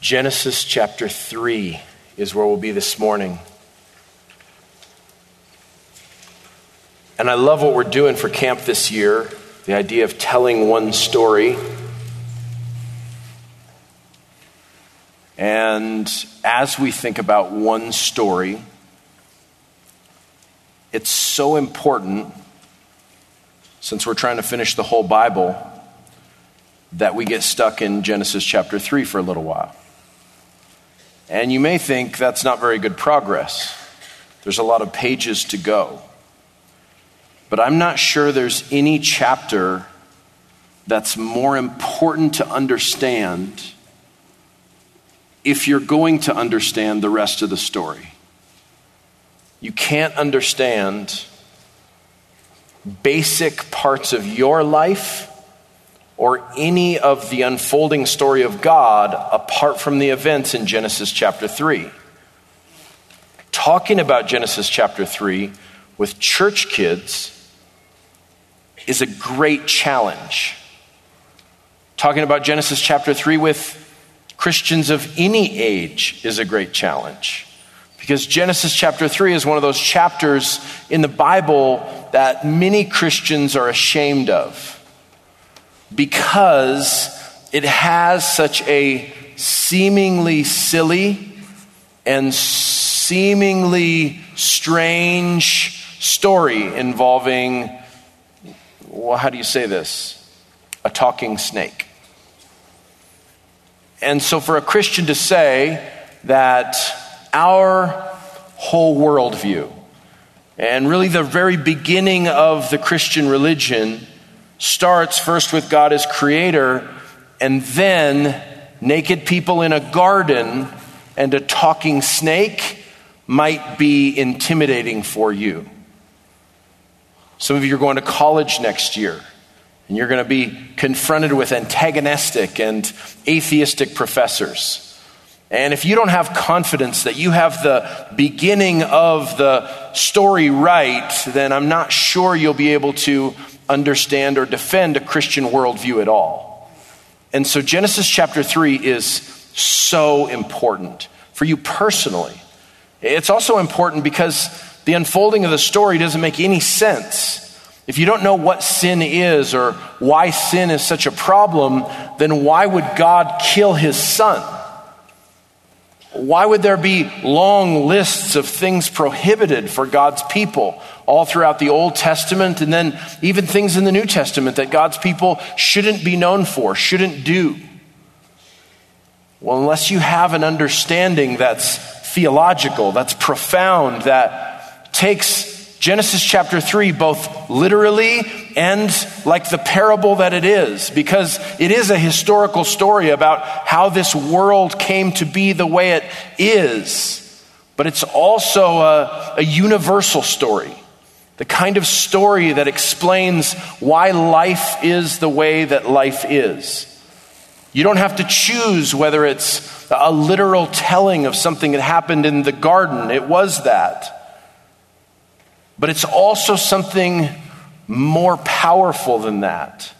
Genesis chapter 3 is where we'll be this morning. And I love what we're doing for camp this year, the idea of telling one story. And as we think about one story, it's so important, since we're trying to finish the whole Bible, that we get stuck in Genesis chapter 3 for a little while. And you may think that's not very good progress. There's a lot of pages to go. But I'm not sure there's any chapter that's more important to understand if you're going to understand the rest of the story. You can't understand basic parts of your life or any of the unfolding story of God apart from the events in Genesis chapter 3. Talking about Genesis chapter 3 with church kids is a great challenge. Talking about Genesis chapter 3 with Christians of any age is a great challenge, because Genesis chapter 3 is one of those chapters in the Bible that many Christians are ashamed of, because it has such a seemingly silly and seemingly strange story involving, well, how do you say this? A talking snake. And so for a Christian to say that our whole worldview and really the very beginning of the Christian religion starts first with God as creator and then naked people in a garden and a talking snake might be intimidating for you. Some of you are going to college next year, and you're going to be confronted with antagonistic and atheistic professors. And if you don't have confidence that you have the beginning of the story right, then I'm not sure you'll be able to understand or defend a Christian worldview at all. And so Genesis chapter 3 is so important for you personally. It's also important because the unfolding of the story doesn't make any sense. If you don't know what sin is or why sin is such a problem, then why would God kill his son? Why would there be long lists of things prohibited for God's people all throughout the Old Testament, and then even things in the New Testament that God's people shouldn't be known for, shouldn't do? Well, unless you have an understanding that's theological, that's profound, that takes Genesis chapter 3, both literally and like the parable that it is, because it is a historical story about how this world came to be the way it is. But it's also a universal story, the kind of story that explains why life is the way that life is. You don't have to choose whether it's a literal telling of something that happened in the garden. It was that. But it's also something more powerful than that.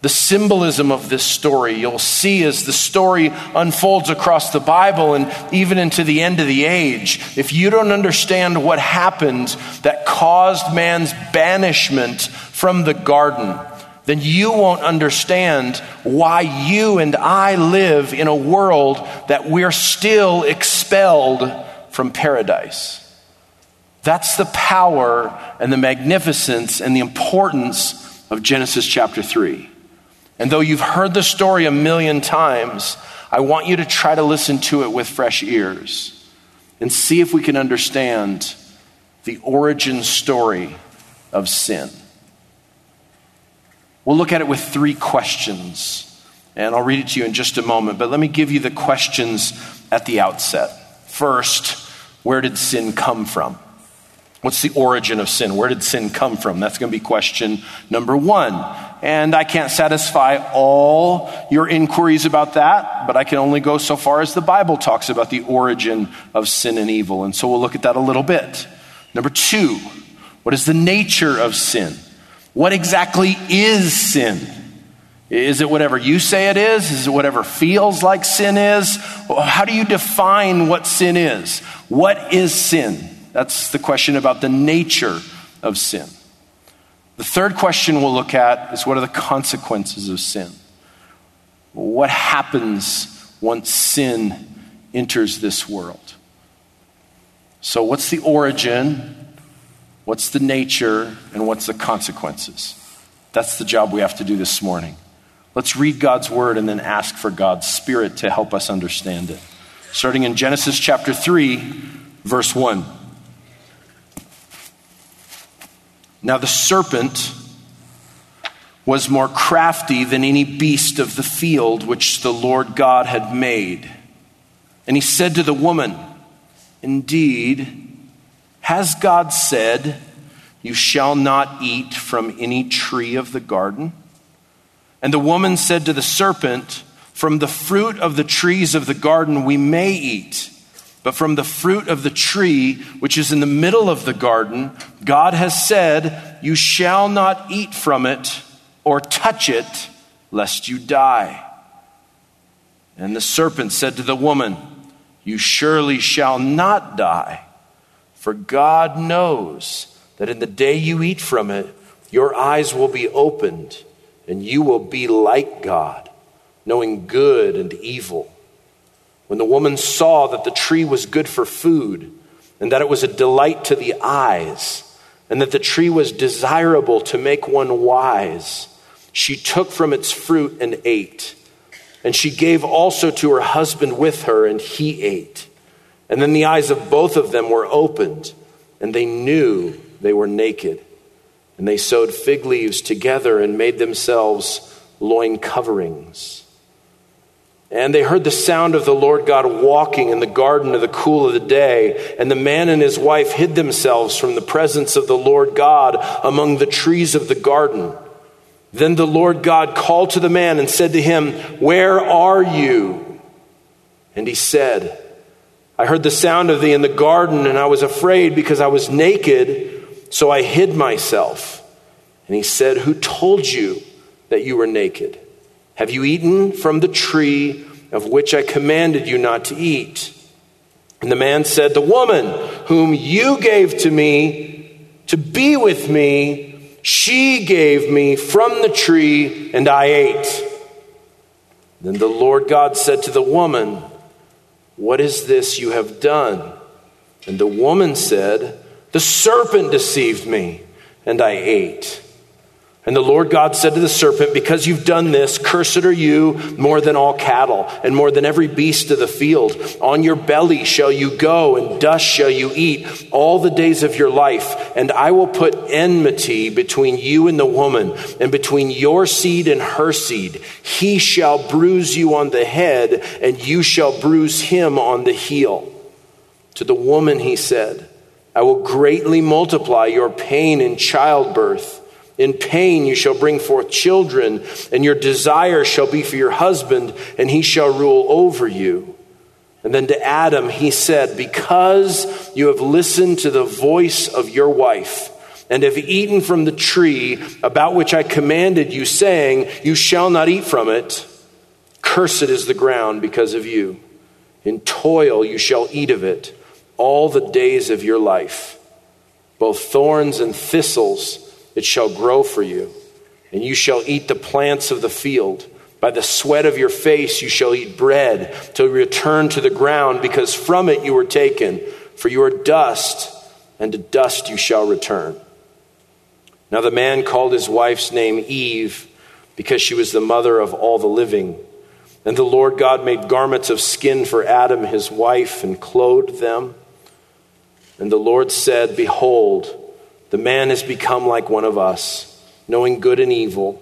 The symbolism of this story you'll see as the story unfolds across the Bible and even into the end of the age. If you don't understand what happened that caused man's banishment from the garden, then you won't understand why you and I live in a world that we're still expelled from paradise. That's the power and the magnificence and the importance of Genesis chapter 3. And though you've heard the story a million times, I want you to try to listen to it with fresh ears and see if we can understand the origin story of sin. We'll look at it with three questions, and I'll read it to you in just a moment, but let me give you the questions at the outset. First, where did sin come from? What's the origin of sin? Where did sin come from? That's going to be question number one. And I can't satisfy all your inquiries about that, but I can only go so far as the Bible talks about the origin of sin and evil. And so we'll look at that a little bit. Number two, what is the nature of sin? What exactly is sin? Is it whatever you say it is? Is it whatever feels like sin is? How do you define what sin is? What is sin? That's the question about the nature of sin. The third question we'll look at is, what are the consequences of sin? What happens once sin enters this world? So what's the origin? What's the nature? And what's the consequences? That's the job we have to do this morning. Let's read God's word and then ask for God's Spirit to help us understand it. Starting in Genesis chapter 3, verse 1. Now the serpent was more crafty than any beast of the field which the Lord God had made. And he said to the woman, "Indeed, has God said, 'You shall not eat from any tree of the garden?'" And the woman said to the serpent, "From the fruit of the trees of the garden we may eat, but from the fruit of the tree which is in the middle of the garden, God has said, 'You shall not eat from it or touch it, lest you die.'" And the serpent said to the woman, "You surely shall not die, for God knows that in the day you eat from it, your eyes will be opened, and you will be like God, knowing good and evil." When the woman saw that the tree was good for food, and that it was a delight to the eyes, and that the tree was desirable to make one wise, she took from its fruit and ate. And she gave also to her husband with her, and he ate. And then the eyes of both of them were opened, and they knew they were naked. And they sewed fig leaves together and made themselves loin coverings. And they heard the sound of the Lord God walking in the garden of the cool of the day. And the man and his wife hid themselves from the presence of the Lord God among the trees of the garden. Then the Lord God called to the man and said to him, "Where are you?" And he said, "I heard the sound of thee in the garden, and I was afraid because I was naked, so I hid myself." And he said, "Who told you that you were naked? Have you eaten from the tree of which I commanded you not to eat?" And the man said, "The woman whom you gave to me to be with me, she gave me from the tree, and I ate." Then the Lord God said to the woman, "What is this you have done?" And the woman said, "The serpent deceived me, and I ate." And the Lord God said to the serpent, "Because you've done this, cursed are you more than all cattle, and more than every beast of the field. On your belly shall you go, and dust shall you eat all the days of your life. And I will put enmity between you and the woman, and between your seed and her seed. He shall bruise you on the head, and you shall bruise him on the heel." To the woman he said, "I will greatly multiply your pain in childbirth. In pain you shall bring forth children, and your desire shall be for your husband, and he shall rule over you." And then to Adam he said, "Because you have listened to the voice of your wife, and have eaten from the tree about which I commanded you, saying, 'You shall not eat from it,' cursed is the ground because of you. In toil you shall eat of it all the days of your life. Both thorns and thistles it shall grow for you, and you shall eat the plants of the field. By the sweat of your face you shall eat bread, till you return to the ground, because from it you were taken. For you are dust, and to dust you shall return." Now the man called his wife's name Eve, because she was the mother of all the living. And the Lord God made garments of skin for Adam his wife, and clothed them. And the Lord said, "Behold, the man has become like one of us, knowing good and evil.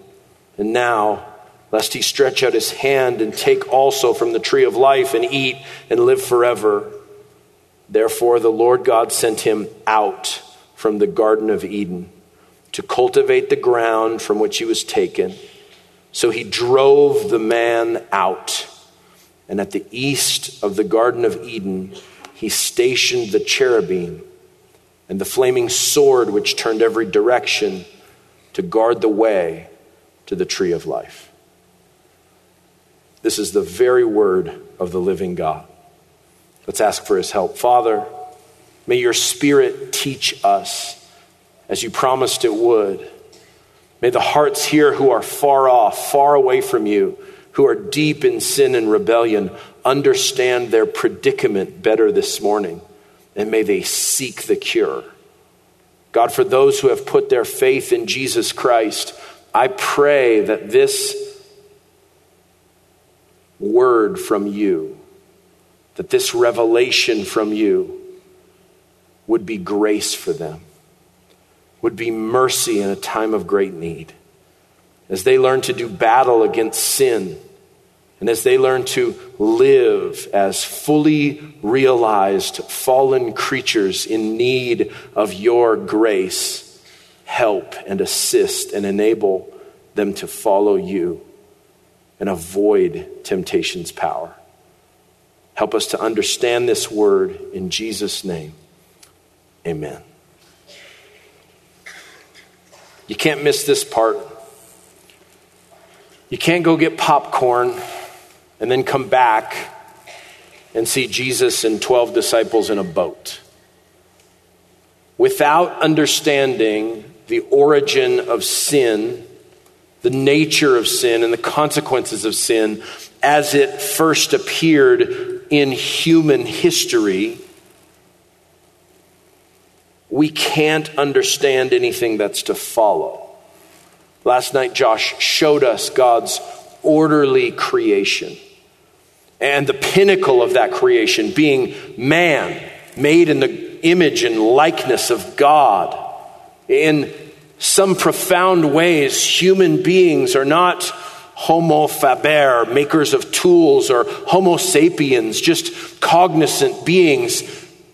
And now, lest he stretch out his hand and take also from the tree of life and eat and live forever." Therefore, the Lord God sent him out from the Garden of Eden to cultivate the ground from which he was taken. So he drove the man out. And at the east of the Garden of Eden, he stationed the cherubim and the flaming sword which turned every direction to guard the way to the tree of life. This is the very word of the living God. Let's ask for his help. Father, may your Spirit teach us as you promised it would. May the hearts here who are far off, far away from you, who are deep in sin and rebellion, understand their predicament better this morning. And may they seek the cure. God, for those who have put their faith in Jesus Christ, I pray that this word from you, that this revelation from you would be grace for them, would be mercy in a time of great need. As they learn to do battle against sin, and as they learn to live as fully realized fallen creatures in need of your grace, help and assist and enable them to follow you and avoid temptation's power. Help us to understand this word in Jesus' name. Amen. You can't miss this part. You can't go get popcorn and then come back and see Jesus and 12 disciples in a boat without understanding the origin of sin, the nature of sin, and the consequences of sin as it first appeared in human history. We can't understand anything that's to follow. Last night, Josh showed us God's orderly creation and the pinnacle of that creation being man, made in the image and likeness of God. In some profound ways, human beings are not homo faber, makers of tools, or homo sapiens, just cognizant beings.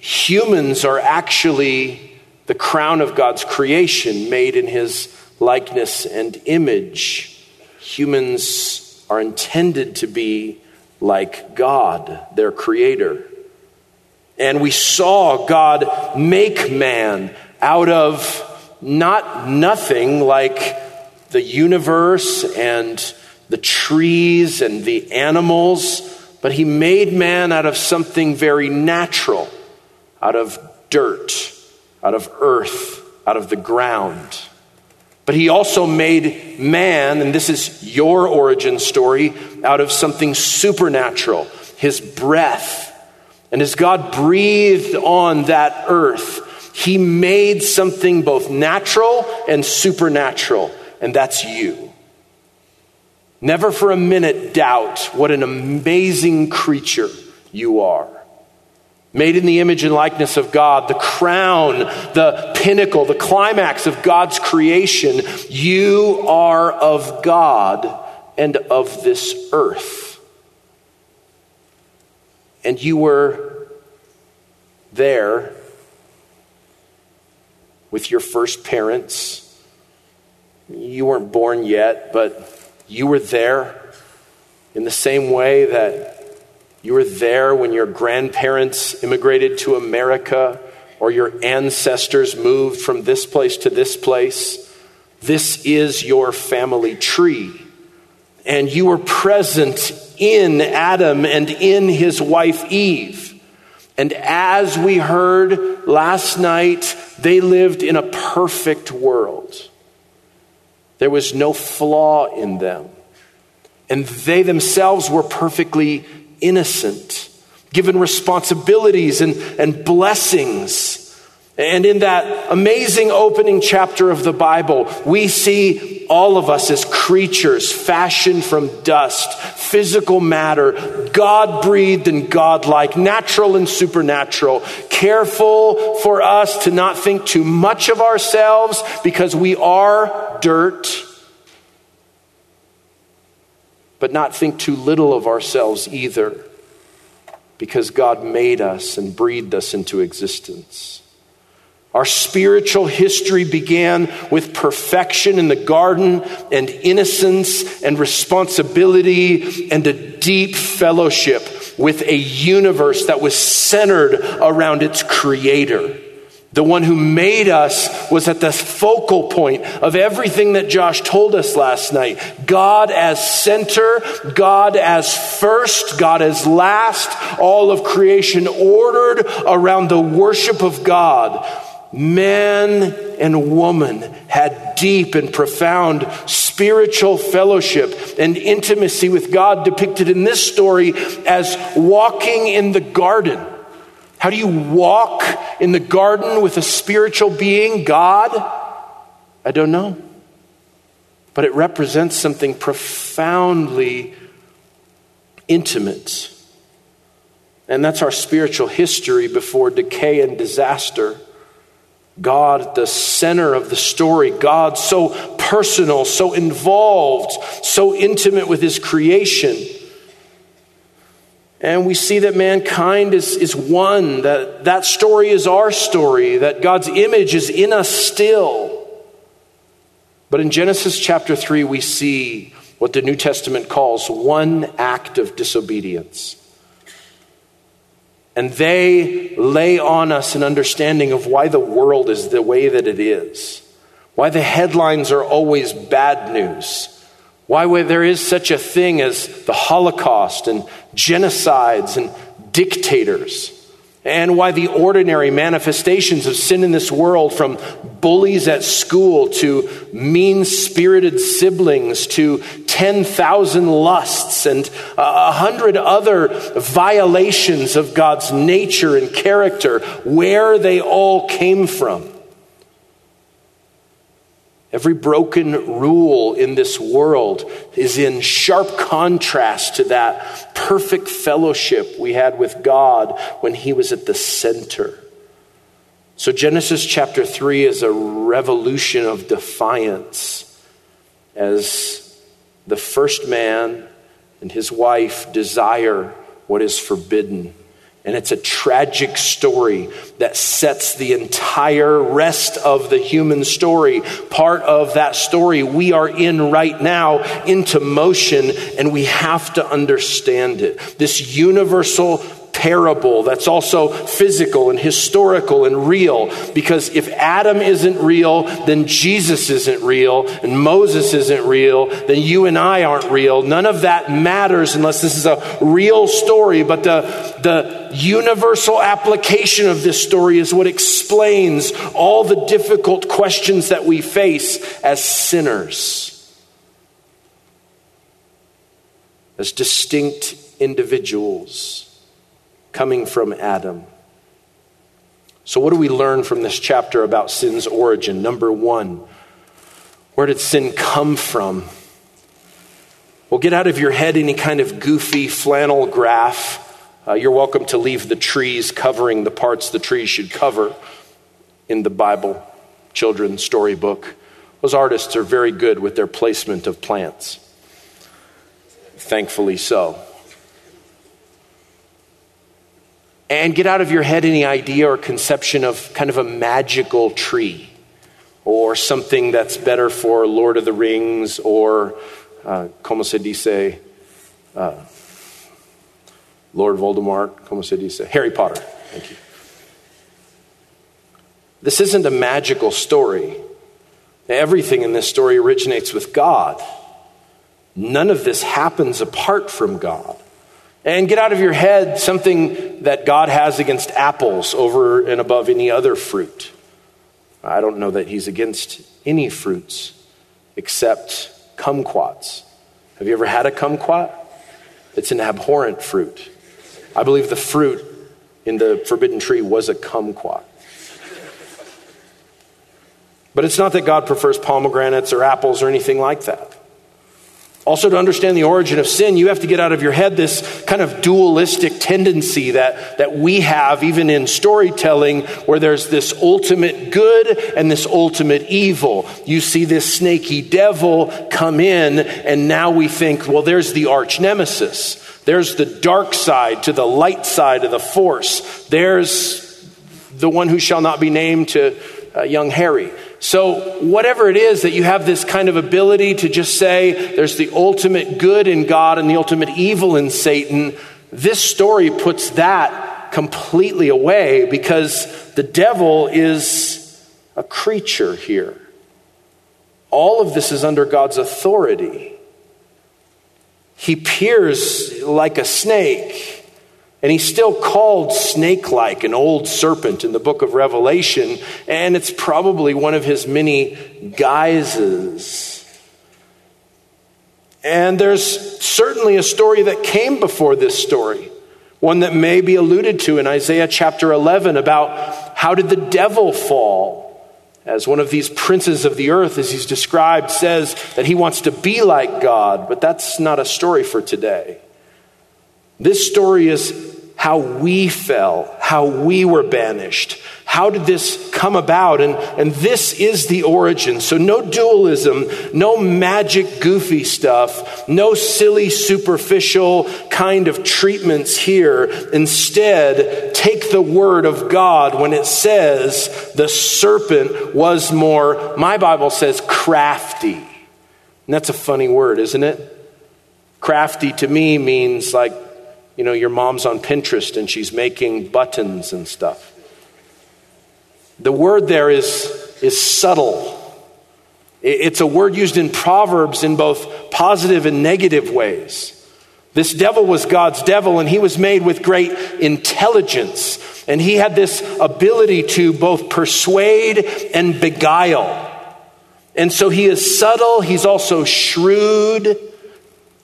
Humans are actually the crown of God's creation, made in his likeness and image. Humans are intended to be like God, their creator. And we saw God make man out of not nothing, like the universe and the trees and the animals, but he made man out of something very natural, out of dirt, out of earth, out of the ground. But he also made man, and this is your origin story, out of something supernatural, his breath. And as God breathed on that earth, he made something both natural and supernatural, and that's you. Never for a minute doubt what an amazing creature you are. Made in the image and likeness of God, the crown, the pinnacle, the climax of God's creation, you are of God and of this earth. And you were there with your first parents. You weren't born yet, but you were there in the same way that you were there when your grandparents immigrated to America, or your ancestors moved from this place to this place. This is your family tree. And you were present in Adam and in his wife Eve. And as we heard last night, they lived in a perfect world. There was no flaw in them. And they themselves were perfectly innocent, given responsibilities and blessings. And in that amazing opening chapter of the Bible, we see all of us as creatures fashioned from dust, physical matter, God-breathed and God-like, natural and supernatural. Careful for us to not think too much of ourselves, because we are dirt, but not think too little of ourselves either, because God made us and breathed us into existence. Our spiritual history began with perfection in the garden, and innocence and responsibility, and a deep fellowship with a universe that was centered around its creator. The one who made us was at the focal point of everything that Josh told us last night. God as center, God as first, God as last, all of creation ordered around the worship of God. Man and woman had deep and profound spiritual fellowship and intimacy with God, depicted in this story as walking in the garden. How do you walk in the garden with a spiritual being, God? I don't know. But it represents something profoundly intimate. And that's our spiritual history before decay and disaster. God at the center of the story. God so personal, so involved, so intimate with his creation. And we see that mankind is one, that story is our story, that God's image is in us still. But in Genesis chapter 3, we see what the New Testament calls one act of disobedience. And they lay on us an understanding of why the world is the way that it is, why the headlines are always bad news, why there is such a thing as the Holocaust and genocides and dictators, and why the ordinary manifestations of sin in this world, from bullies at school to mean-spirited siblings to 10,000 lusts and 100 other violations of God's nature and character, where they all came from. Every broken rule in this world is in sharp contrast to that perfect fellowship we had with God when he was at the center. So Genesis chapter 3 is a revolution of defiance as the first man and his wife desire what is forbidden. And it's a tragic story that sets the entire rest of the human story, part of that story we are in right now, into motion, and we have to understand it. This universal parable that's also physical and historical and real, because if Adam isn't real, then Jesus isn't real, and Moses isn't real, then you and I aren't real. None of that matters unless this is a real story, but the universal application of this story is what explains all the difficult questions that we face as sinners, as distinct individuals coming from Adam. So what do we learn from this chapter about sin's origin? Number one, where did sin come from? Well, get out of your head any kind of goofy flannel graph. You're welcome to leave the trees covering the parts the trees should cover in the Bible, children's storybook. Those artists are very good with their placement of plants. Thankfully so. And get out of your head any idea or conception of kind of a magical tree or something that's better for Lord of the Rings or, como se dice, Lord Voldemort, como se dice, Harry Potter. Thank you. This isn't a magical story. Everything in this story originates with God. None of this happens apart from God. And get out of your head something that God has against apples over and above any other fruit. I don't know that he's against any fruits except kumquats. Have you ever had a kumquat? It's an abhorrent fruit. I believe the fruit in the forbidden tree was a kumquat. But it's not that God prefers pomegranates or apples or anything like that. Also, to understand the origin of sin, you have to get out of your head this kind of dualistic tendency that we have even in storytelling, where there's this ultimate good and this ultimate evil. You see this snaky devil come in, and now we think, well, there's the arch nemesis. There's the dark side to the light side of the force. There's the one who shall not be named to young Harry. So whatever it is that you have this kind of ability to just say there's the ultimate good in God and the ultimate evil in Satan, this story puts that completely away because the devil is a creature here. All of this is under God's authority. He peers like a snake, and he's still called snake-like, an old serpent in the book of Revelation, and it's probably one of his many guises. And there's certainly a story that came before this story, one that may be alluded to in Isaiah chapter 11 about how did the devil fall? As one of these princes of the earth, as he's described, says that he wants to be like God, but that's not a story for today. This story is how we fell, how we were banished. How did this come about? And this is the origin. So no dualism, no magic goofy stuff, no silly superficial kind of treatments here. Instead, take the word of God when it says the serpent was more, my Bible says, crafty. And that's a funny word, isn't it? Crafty to me means like, you know, your mom's on Pinterest and she's making buttons and stuff. The word there is subtle. It's a word used in Proverbs in both positive and negative ways. This devil was God's devil, and he was made with great intelligence. And he had this ability to both persuade and beguile. And so he is subtle. He's also shrewd.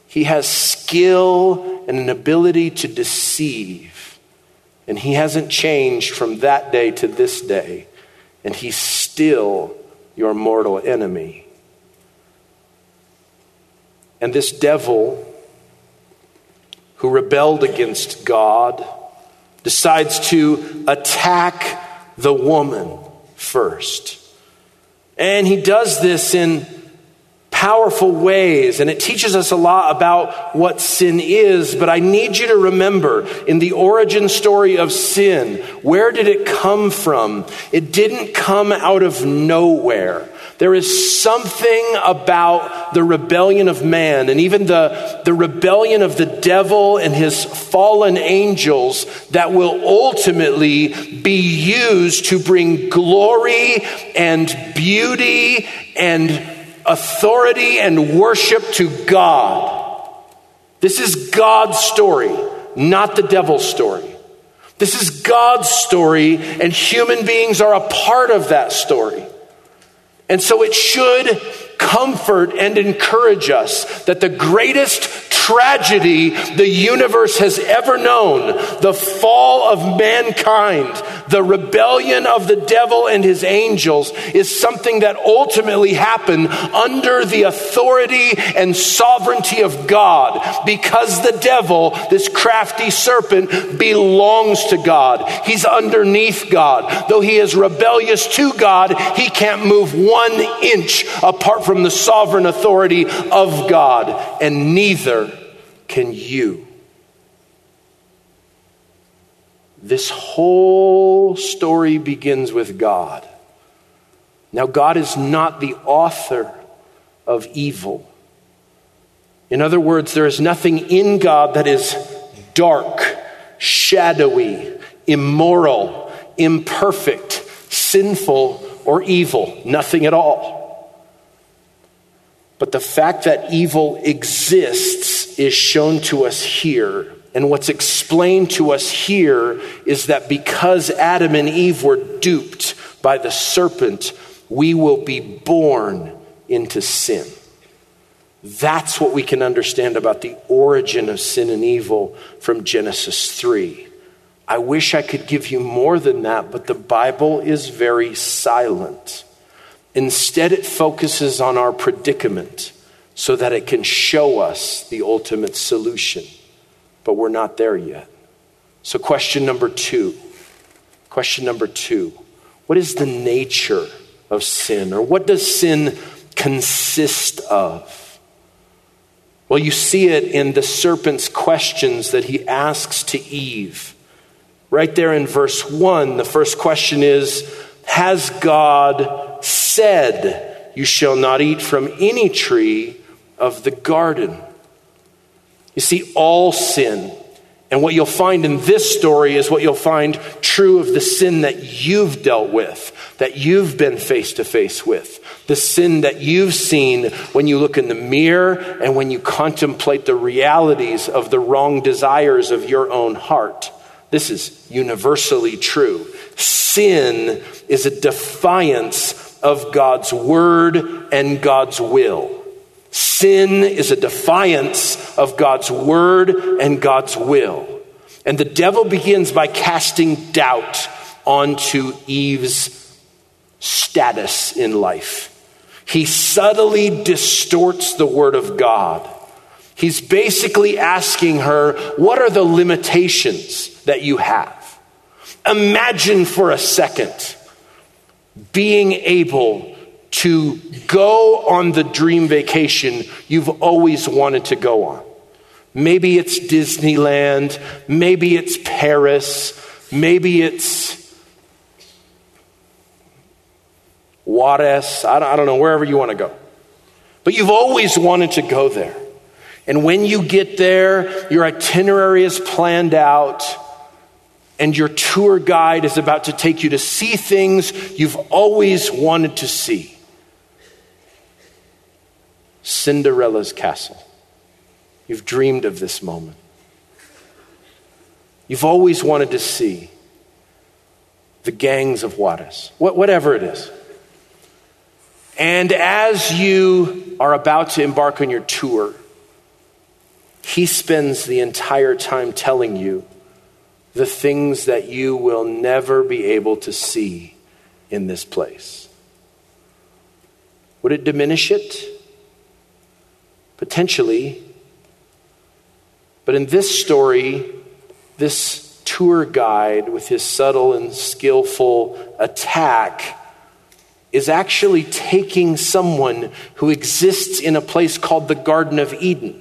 He has skill and an ability to deceive. And he hasn't changed from that day to this day. And he's still your mortal enemy. And this devil, who rebelled against God, decides to attack the woman first. And he does this in powerful ways, and it teaches us a lot about what sin is, but I need you to remember in the origin story of sin, where did it come from? It didn't come out of nowhere. There is something about the rebellion of man and even the rebellion of the devil and his fallen angels that will ultimately be used to bring glory and beauty and authority and worship to God. This is God's story, not the devil's story. This is God's story, and human beings are a part of that story. And so it should comfort and encourage us that the greatest tragedy the universe has ever known, the fall of mankind, the rebellion of the devil and his angels, is something that ultimately happened under the authority and sovereignty of God, because the devil, this crafty serpent, belongs to God. He's underneath God. Though he is rebellious to God, he can't move 1 inch apart from the sovereign authority of God, and neither can you. This whole story begins with God. Now, God is not the author of evil. In other words, there is nothing in God that is dark, shadowy, immoral, imperfect, sinful, or evil. Nothing at all. But the fact that evil exists is shown to us here. And what's explained to us here is that because Adam and Eve were duped by the serpent, we will be born into sin. That's what we can understand about the origin of sin and evil from Genesis 3. I wish I could give you more than that, but the Bible is very silent. Instead, it focuses on our predicament so that it can show us the ultimate solution. But we're not there yet. So question number two, what is the nature of sin, or what does sin consist of? Well, you see it in the serpent's questions that he asks to Eve. Right there in verse 1, the first question is, has God said, you shall not eat from any tree of the garden? You see, all sin And what you'll find in this story is what you'll find true of the sin that you've dealt with, that you've been face to face with, the sin that you've seen when you look in the mirror and when you contemplate the realities of the wrong desires of your own heart. This is universally true. Sin is a defiance of God's word and God's will. Sin is a defiance of God's word and God's will. And the devil begins by casting doubt onto Eve's status in life. He subtly distorts the word of God. He's basically asking her, what are the limitations that you have? Imagine for a second being able to go on the dream vacation you've always wanted to go on. Maybe it's Disneyland, maybe it's Paris, maybe it's Juarez, I don't know, wherever you want to go. But you've always wanted to go there. And when you get there, your itinerary is planned out, and your tour guide is about to take you to see things you've always wanted to see. Cinderella's castle. You've dreamed of this moment. You've always wanted to see the gangs of Juarez, whatever it is. And as you are about to embark on your tour, he spends the entire time telling you the things that you will never be able to see in this place. Would it diminish it? Potentially. But in this story, this tour guide with his subtle and skillful attack is actually taking someone who exists in a place called the Garden of Eden.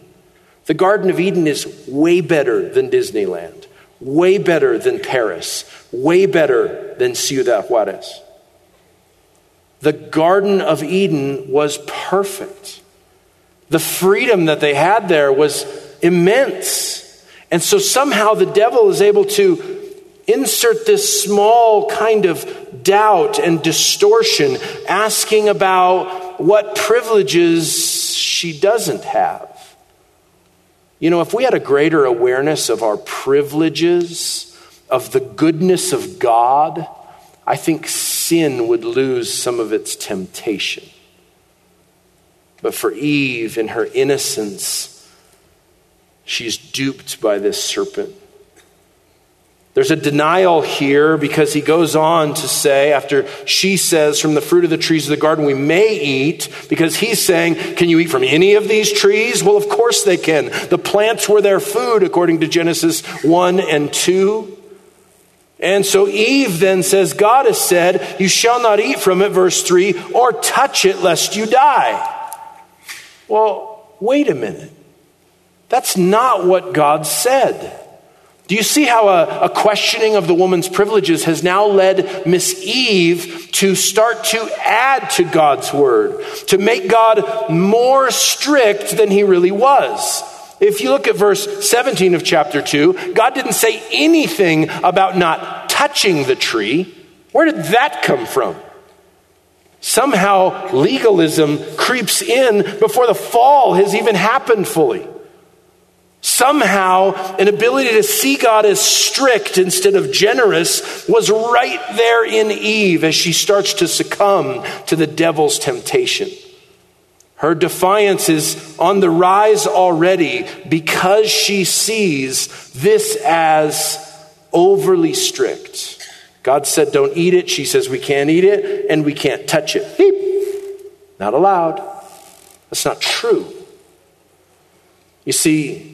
The Garden of Eden is way better than Disneyland, way better than Paris, way better than Ciudad Juarez. The Garden of Eden was perfect. The freedom that they had there was immense. And so somehow the devil is able to insert this small kind of doubt and distortion, asking about what privileges she doesn't have. You know, if we had a greater awareness of our privileges, of the goodness of God, I think sin would lose some of its temptation. But for Eve, in her innocence, she's duped by this serpent. There's a denial here because he goes on to say, after she says, from the fruit of the trees of the garden we may eat, because he's saying, can you eat from any of these trees? Well, of course they can. The plants were their food, according to Genesis 1 and 2. And so Eve then says, God has said, you shall not eat from it, verse 3, or touch it lest you die. Well, wait a minute. That's not what God said. Do you see how a questioning of the woman's privileges has now led Miss Eve to start to add to God's word, to make God more strict than he really was? If you look at verse 17 of chapter 2, God didn't say anything about not touching the tree. Where did that come from? Somehow legalism creeps in before the fall has even happened fully. Somehow an ability to see God as strict instead of generous was right there in Eve as she starts to succumb to the devil's temptation. Her defiance is on the rise already because she sees this as overly strict. God said, don't eat it. She says, we can't eat it and we can't touch it. Beep. Not allowed. That's not true. You see,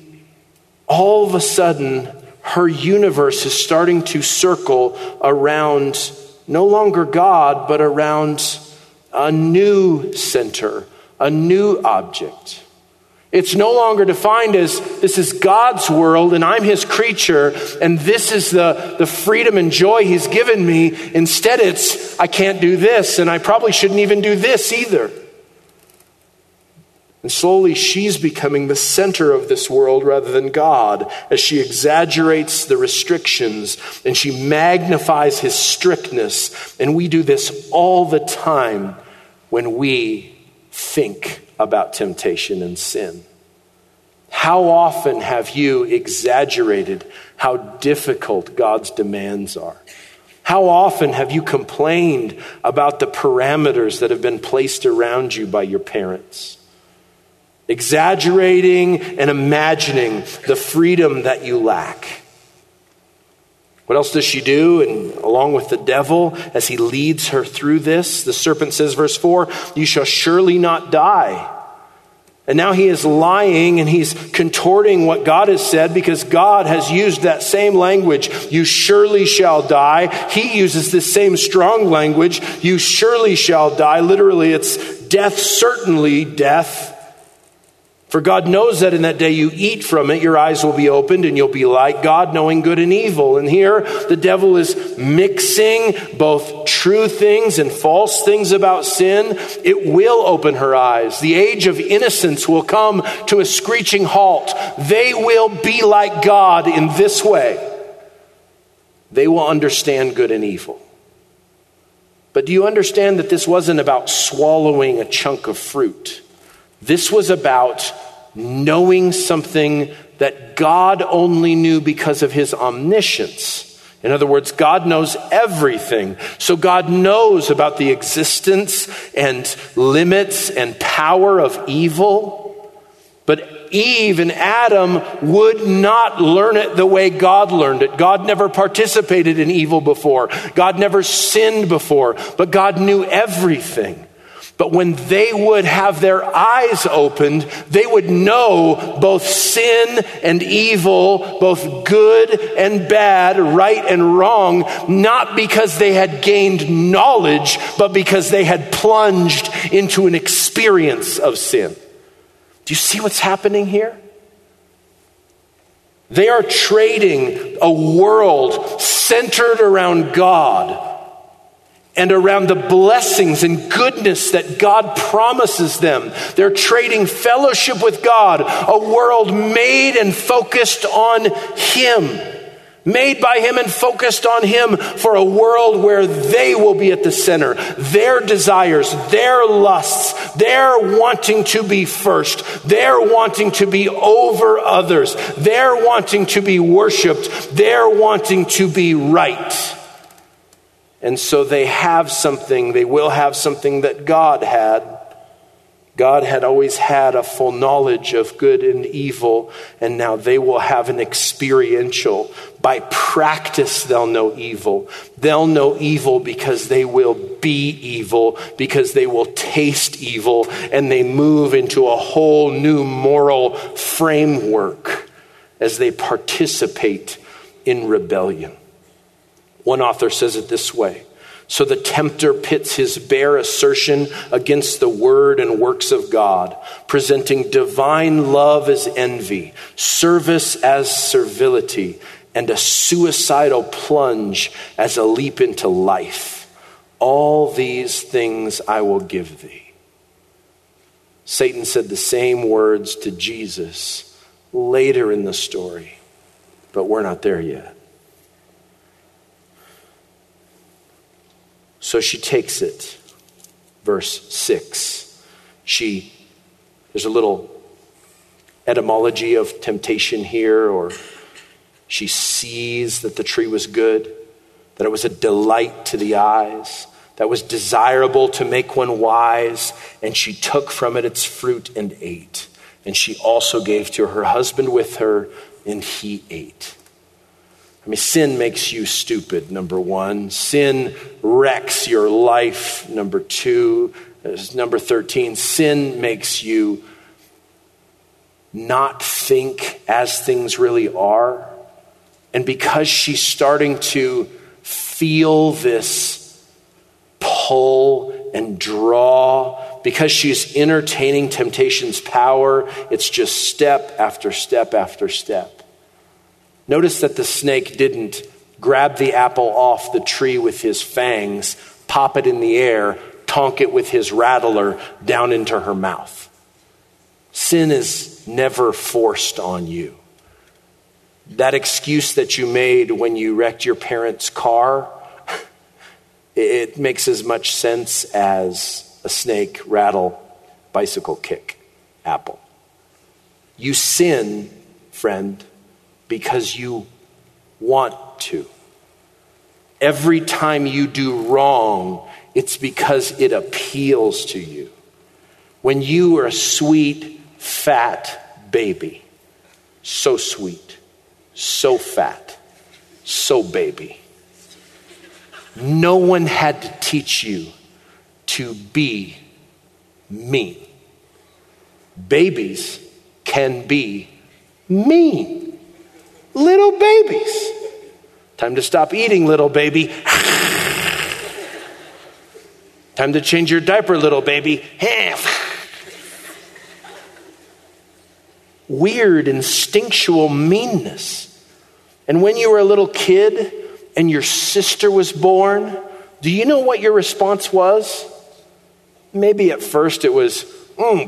all of a sudden, her universe is starting to circle around no longer God, but around a new center, a new object. It's no longer defined as this is God's world and I'm his creature and this is the freedom and joy he's given me. Instead, it's I can't do this and I probably shouldn't even do this either. And slowly she's becoming the center of this world rather than God as she exaggerates the restrictions and she magnifies his strictness. And we do this all the time when we think about temptation and sin. How often have you exaggerated how difficult God's demands are? How often have you complained about the parameters that have been placed around you by your parents? Exaggerating and imagining the freedom that you lack. What else does she do? And along with the devil, as he leads her through this, the serpent says, verse 4, "You shall surely not die." And now he is lying and he's contorting what God has said because God has used that same language. You surely shall die. He uses this same strong language. You surely shall die. Literally, it's death, certainly death. For God knows that in that day you eat from it, your eyes will be opened and you'll be like God, knowing good and evil. And here the devil is mixing both true things and false things about sin. It will open her eyes. The age of innocence will come to a screeching halt. They will be like God in this way. They will understand good and evil. But do you understand that this wasn't about swallowing a chunk of fruit? This was about knowing something that God only knew because of his omniscience. In other words, God knows everything. So God knows about the existence and limits and power of evil. But Eve and Adam would not learn it the way God learned it. God never participated in evil before. God never sinned before. But God knew everything. But when they would have their eyes opened, they would know both sin and evil, both good and bad, right and wrong, not because they had gained knowledge, but because they had plunged into an experience of sin. Do you see what's happening here? They are trading a world centered around God and around the blessings and goodness that God promises them. They're trading fellowship with God, a world made and focused on him, made by him and focused on him, for a world where they will be at the center. Their desires, their lusts, their wanting to be first, their wanting to be over others, their wanting to be worshiped, their wanting to be right. And so they will have something that God had. God had always had a full knowledge of good and evil, and now they will have an experiential. By practice, they'll know evil. They'll know evil because they will be evil, because they will taste evil, and they move into a whole new moral framework as they participate in rebellion. One author says it this way: so the tempter pits his bare assertion against the word and works of God, presenting divine love as envy, service as servility, and a suicidal plunge as a leap into life. All these things I will give thee. Satan said the same words to Jesus later in the story, but we're not there yet. So she takes it. Verse 6. There's a little etymology of temptation here, or she sees that the tree was good, that it was a delight to the eyes, that was desirable to make one wise, and she took from it its fruit and ate. And she also gave to her husband with her, and he ate. Sin makes you stupid, number one. Sin wrecks your life, number two. Number 13, sin makes you not think as things really are. And because she's starting to feel this pull and draw, because she's entertaining temptation's power, it's just step after step after step. Notice that the snake didn't grab the apple off the tree with his fangs, pop it in the air, tonk it with his rattler down into her mouth. Sin is never forced on you. That excuse that you made when you wrecked your parents' car, it makes as much sense as a snake rattle, bicycle kick, apple. You sin, friend, because you want to. Every time you do wrong, it's because it appeals to you. When you were a sweet, fat baby, so sweet, so fat, so baby, no one had to teach you to be mean. Babies can be mean. Little babies. Time to stop eating, little baby. Time to change your diaper, little baby. Weird, instinctual meanness. And when you were a little kid and your sister was born, do you know what your response was? Maybe at first it was,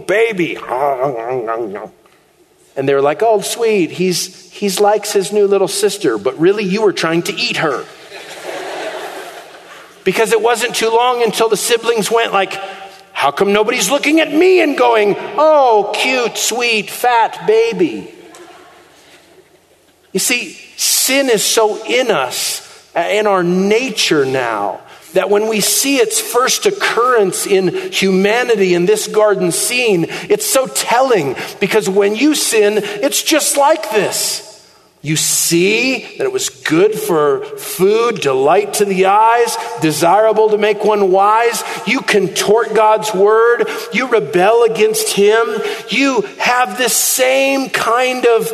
baby. And they were like, oh, sweet, he's likes his new little sister. But really, you were trying to eat her. Because it wasn't too long until the siblings went like, how come nobody's looking at me and going, oh, cute, sweet, fat baby? You see, sin is so in us, in our nature now, that when we see its first occurrence in humanity in this garden scene, it's so telling, because when you sin, it's just like this. You see that it was good for food, delight to the eyes, desirable to make one wise. You contort God's word. You rebel against him. You have this same kind of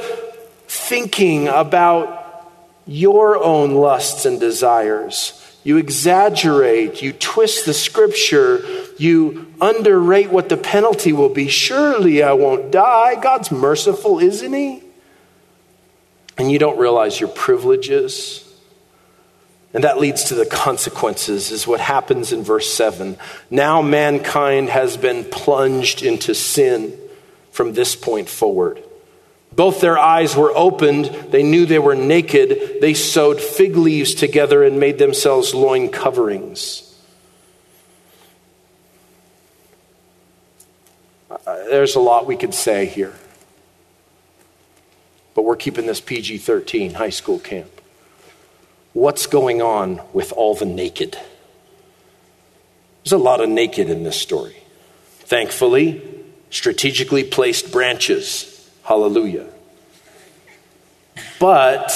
thinking about your own lusts and desires. You exaggerate, you twist the scripture, you underrate what the penalty will be. Surely I won't die. God's merciful, isn't he? And you don't realize your privileges. And that leads to the consequences, is what happens in verse 7. Now mankind has been plunged into sin from this point forward. Both their eyes were opened. They knew they were naked. They sewed fig leaves together and made themselves loin coverings. There's a lot we could say here. But we're keeping this PG-13 high school camp. What's going on with all the naked? There's a lot of naked in this story. Thankfully, strategically placed branches. Hallelujah. But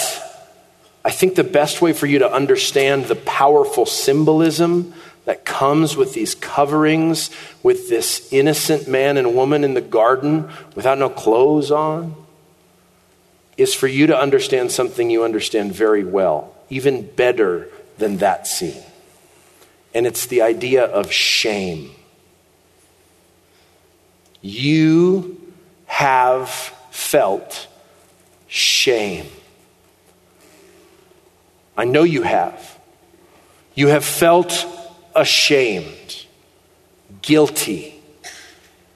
I think the best way for you to understand the powerful symbolism that comes with these coverings, with this innocent man and woman in the garden without no clothes on, is for you to understand something you understand very well, even better than that scene. And it's the idea of shame. You have felt shame. I know you have. You have felt ashamed, guilty.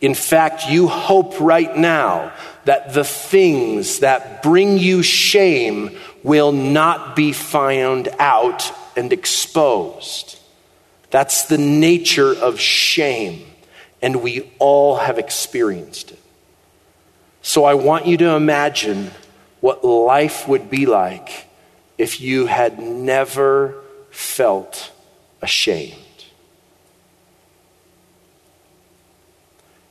In fact, you hope right now that the things that bring you shame will not be found out and exposed. That's the nature of shame, and we all have experienced it. So I want you to imagine what life would be like if you had never felt ashamed.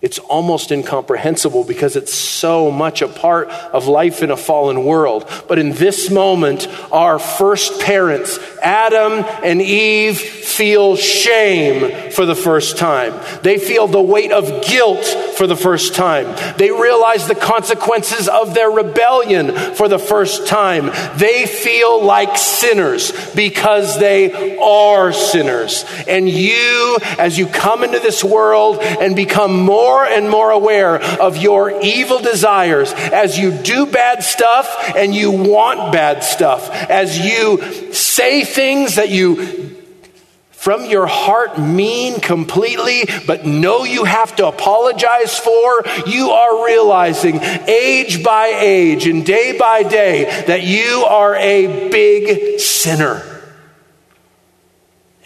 It's almost incomprehensible because it's so much a part of life in a fallen world. But in this moment, our first parents, Adam and Eve, feel shame for the first time. They feel the weight of guilt for the first time. They realize the consequences of their rebellion for the first time. They feel like sinners because they are sinners. And you, as you come into this world and become more and more aware of your evil desires, as you do bad stuff and you want bad stuff, as you say things that you from your heart mean completely, but know you have to apologize for, you are realizing age by age and day by day that you are a big sinner.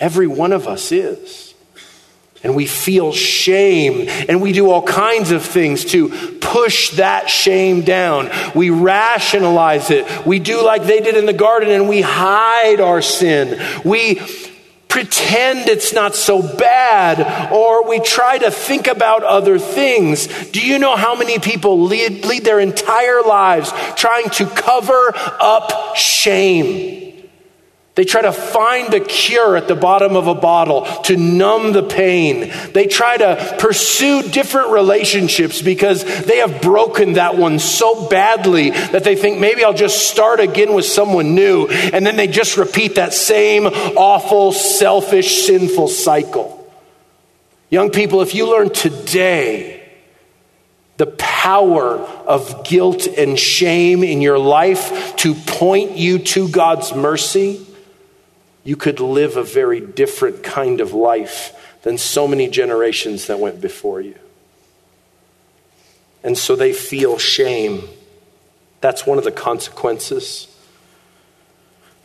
Every one of us is. And we feel shame, and we do all kinds of things to push that shame down. We rationalize it. We do like they did in the garden, and we hide our sin. We pretend it's not so bad, or we try to think about other things. Do you know how many people lead their entire lives trying to cover up shame? They try to find a cure at the bottom of a bottle to numb the pain. They try to pursue different relationships because they have broken that one so badly that they think, maybe I'll just start again with someone new. And then they just repeat that same awful, selfish, sinful cycle. Young people, if you learn today the power of guilt and shame in your life to point you to God's mercy, you could live a very different kind of life than so many generations that went before you. And so they feel shame. That's one of the consequences.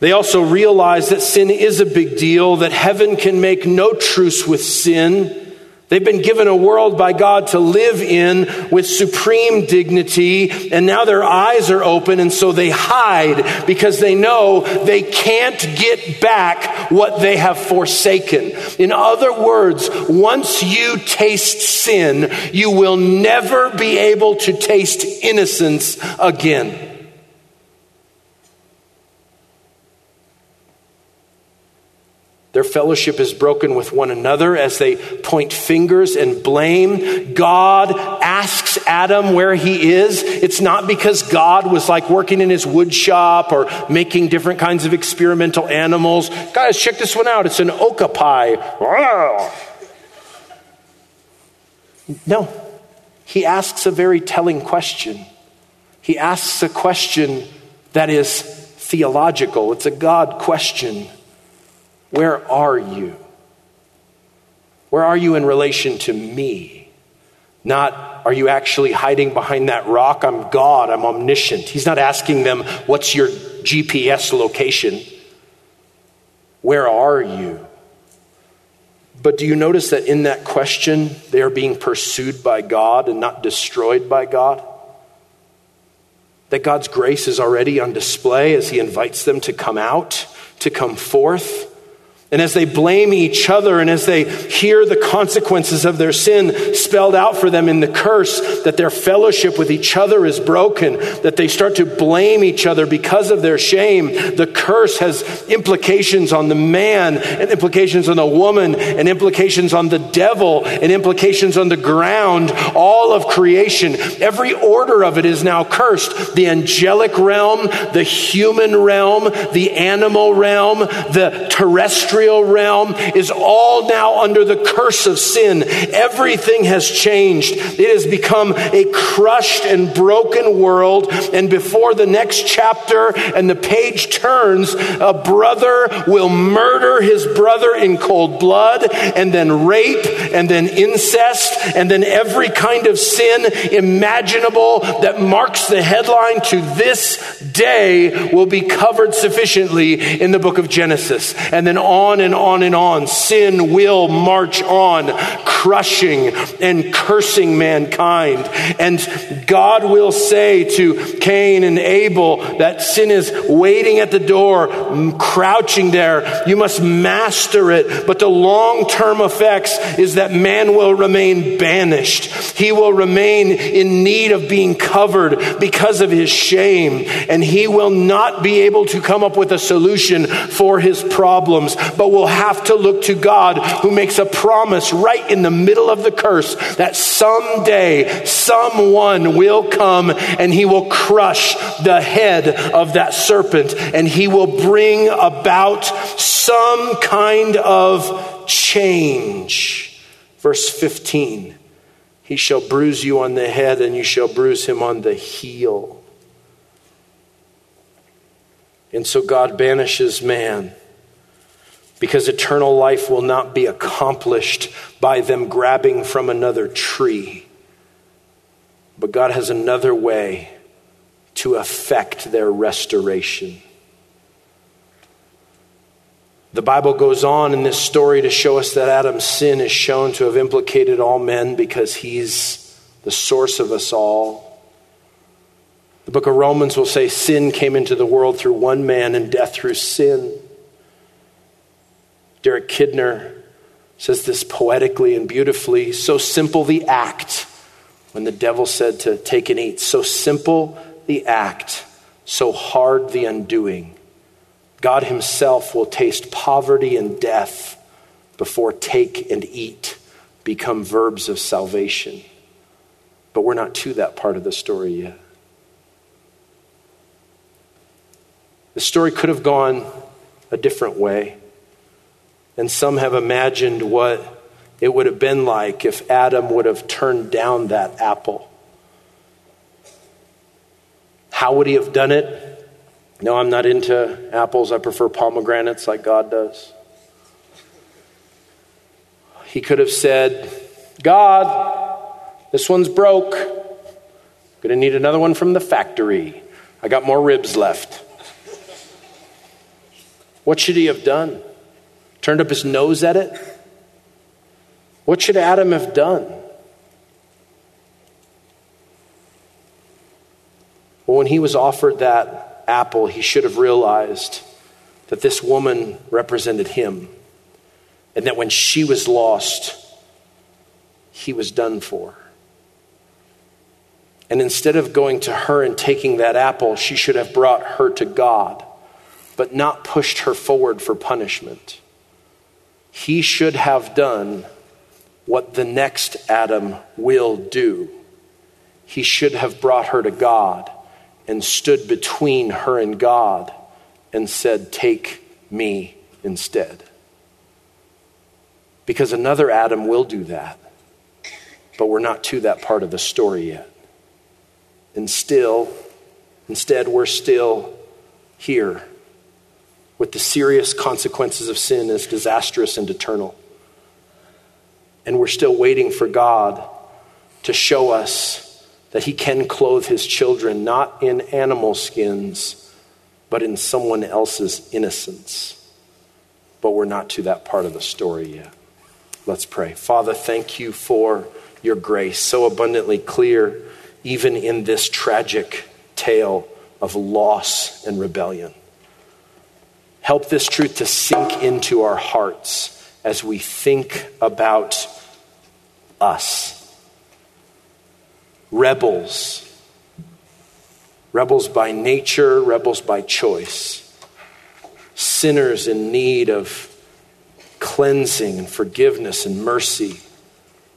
They also realize that sin is a big deal, that heaven can make no truce with sin. They've been given a world by God to live in with supreme dignity, and now their eyes are open, and so they hide because they know they can't get back what they have forsaken. In other words, once you taste sin, you will never be able to taste innocence again. Their fellowship is broken with one another as they point fingers and blame. God asks Adam where he is. It's not because God was like working in his wood shop or making different kinds of experimental animals. Guys, check this one out. It's an okapi. No. He asks a very telling question. He asks a question that is theological. It's a God question. Where are you? Where are you in relation to me? Not, are you actually hiding behind that rock? I'm God, I'm omniscient. He's not asking them, what's your GPS location? Where are you? But do you notice that in that question, they are being pursued by God and not destroyed by God? That God's grace is already on display as he invites them to come out, to come forth. And as they blame each other and as they hear the consequences of their sin spelled out for them in the curse, that their fellowship with each other is broken, that they start to blame each other because of their shame. The curse has implications on the man and implications on the woman and implications on the devil and implications on the ground, all of creation. Every order of it is now cursed. The angelic realm, the human realm, the animal realm, the terrestrial realm is all now under the curse of sin. Everything has changed. It has become a crushed and broken world. And before the next chapter and the page turns, a brother will murder his brother in cold blood, and then rape, and then incest, and then every kind of sin imaginable that marks the headline to this day will be covered sufficiently in the book of Genesis. And then on and on and on. Sin will march on, crushing and cursing mankind. And God will say to Cain and Abel that sin is waiting at the door, crouching there. You must master it. But the long-term effects is that man will remain banished. He will remain in need of being covered because of his shame. And he will not be able to come up with a solution for his problems, but will have to look to God, who makes a promise right in the middle of the curse that someday someone will come and he will crush the head of that serpent, and he will bring about some kind of change. Verse 15, he shall bruise you on the head and you shall bruise him on the heel. And so God banishes man. because eternal life will not be accomplished by them grabbing from another tree. But God has another way to affect their restoration. The Bible goes on in this story to show us that Adam's sin is shown to have implicated all men because he's the source of us all. The book of Romans will say sin came into the world through one man and death through sin. Derek Kidner says this poetically and beautifully. So simple the act when the devil said to take and eat. So simple the act, so hard the undoing. God himself will taste poverty and death before take and eat become verbs of salvation. But we're not to that part of the story yet. The story could have gone a different way. And some have imagined what it would have been like if Adam would have turned down that apple. How would he have done it? No, I'm not into apples. I prefer pomegranates like God does. He could have said, God, this one's broke. Going to need another one from the factory. I got more ribs left. What should he have done? Turned up his nose at it? What should Adam have done? Well, when he was offered that apple, he should have realized that this woman represented him, and that when she was lost, he was done for. And instead of going to her and taking that apple, she should have brought her to God, but not pushed her forward for punishment. He should have done what the next Adam will do. He should have brought her to God and stood between her and God and said, take me instead. Because another Adam will do that, but we're not to that part of the story yet. And instead, we're still here with the serious consequences of sin as disastrous and eternal. And we're still waiting for God to show us that he can clothe his children, not in animal skins, but in someone else's innocence. But we're not to that part of the story yet. Let's pray. Father, thank you for your grace, so abundantly clear, even in this tragic tale of loss and rebellion. Help this truth to sink into our hearts as we think about us. Rebels by nature, rebels by choice, sinners in need of cleansing and forgiveness and mercy,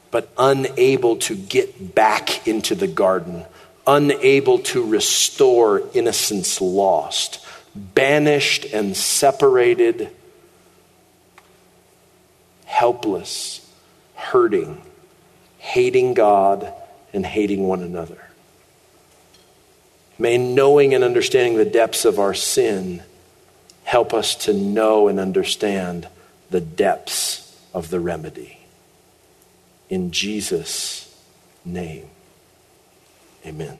but unable to get back into the garden, unable to restore innocence lost, banished and separated, helpless, hurting, hating God, and hating one another. May knowing and understanding the depths of our sin help us to know and understand the depths of the remedy. In Jesus' name, amen.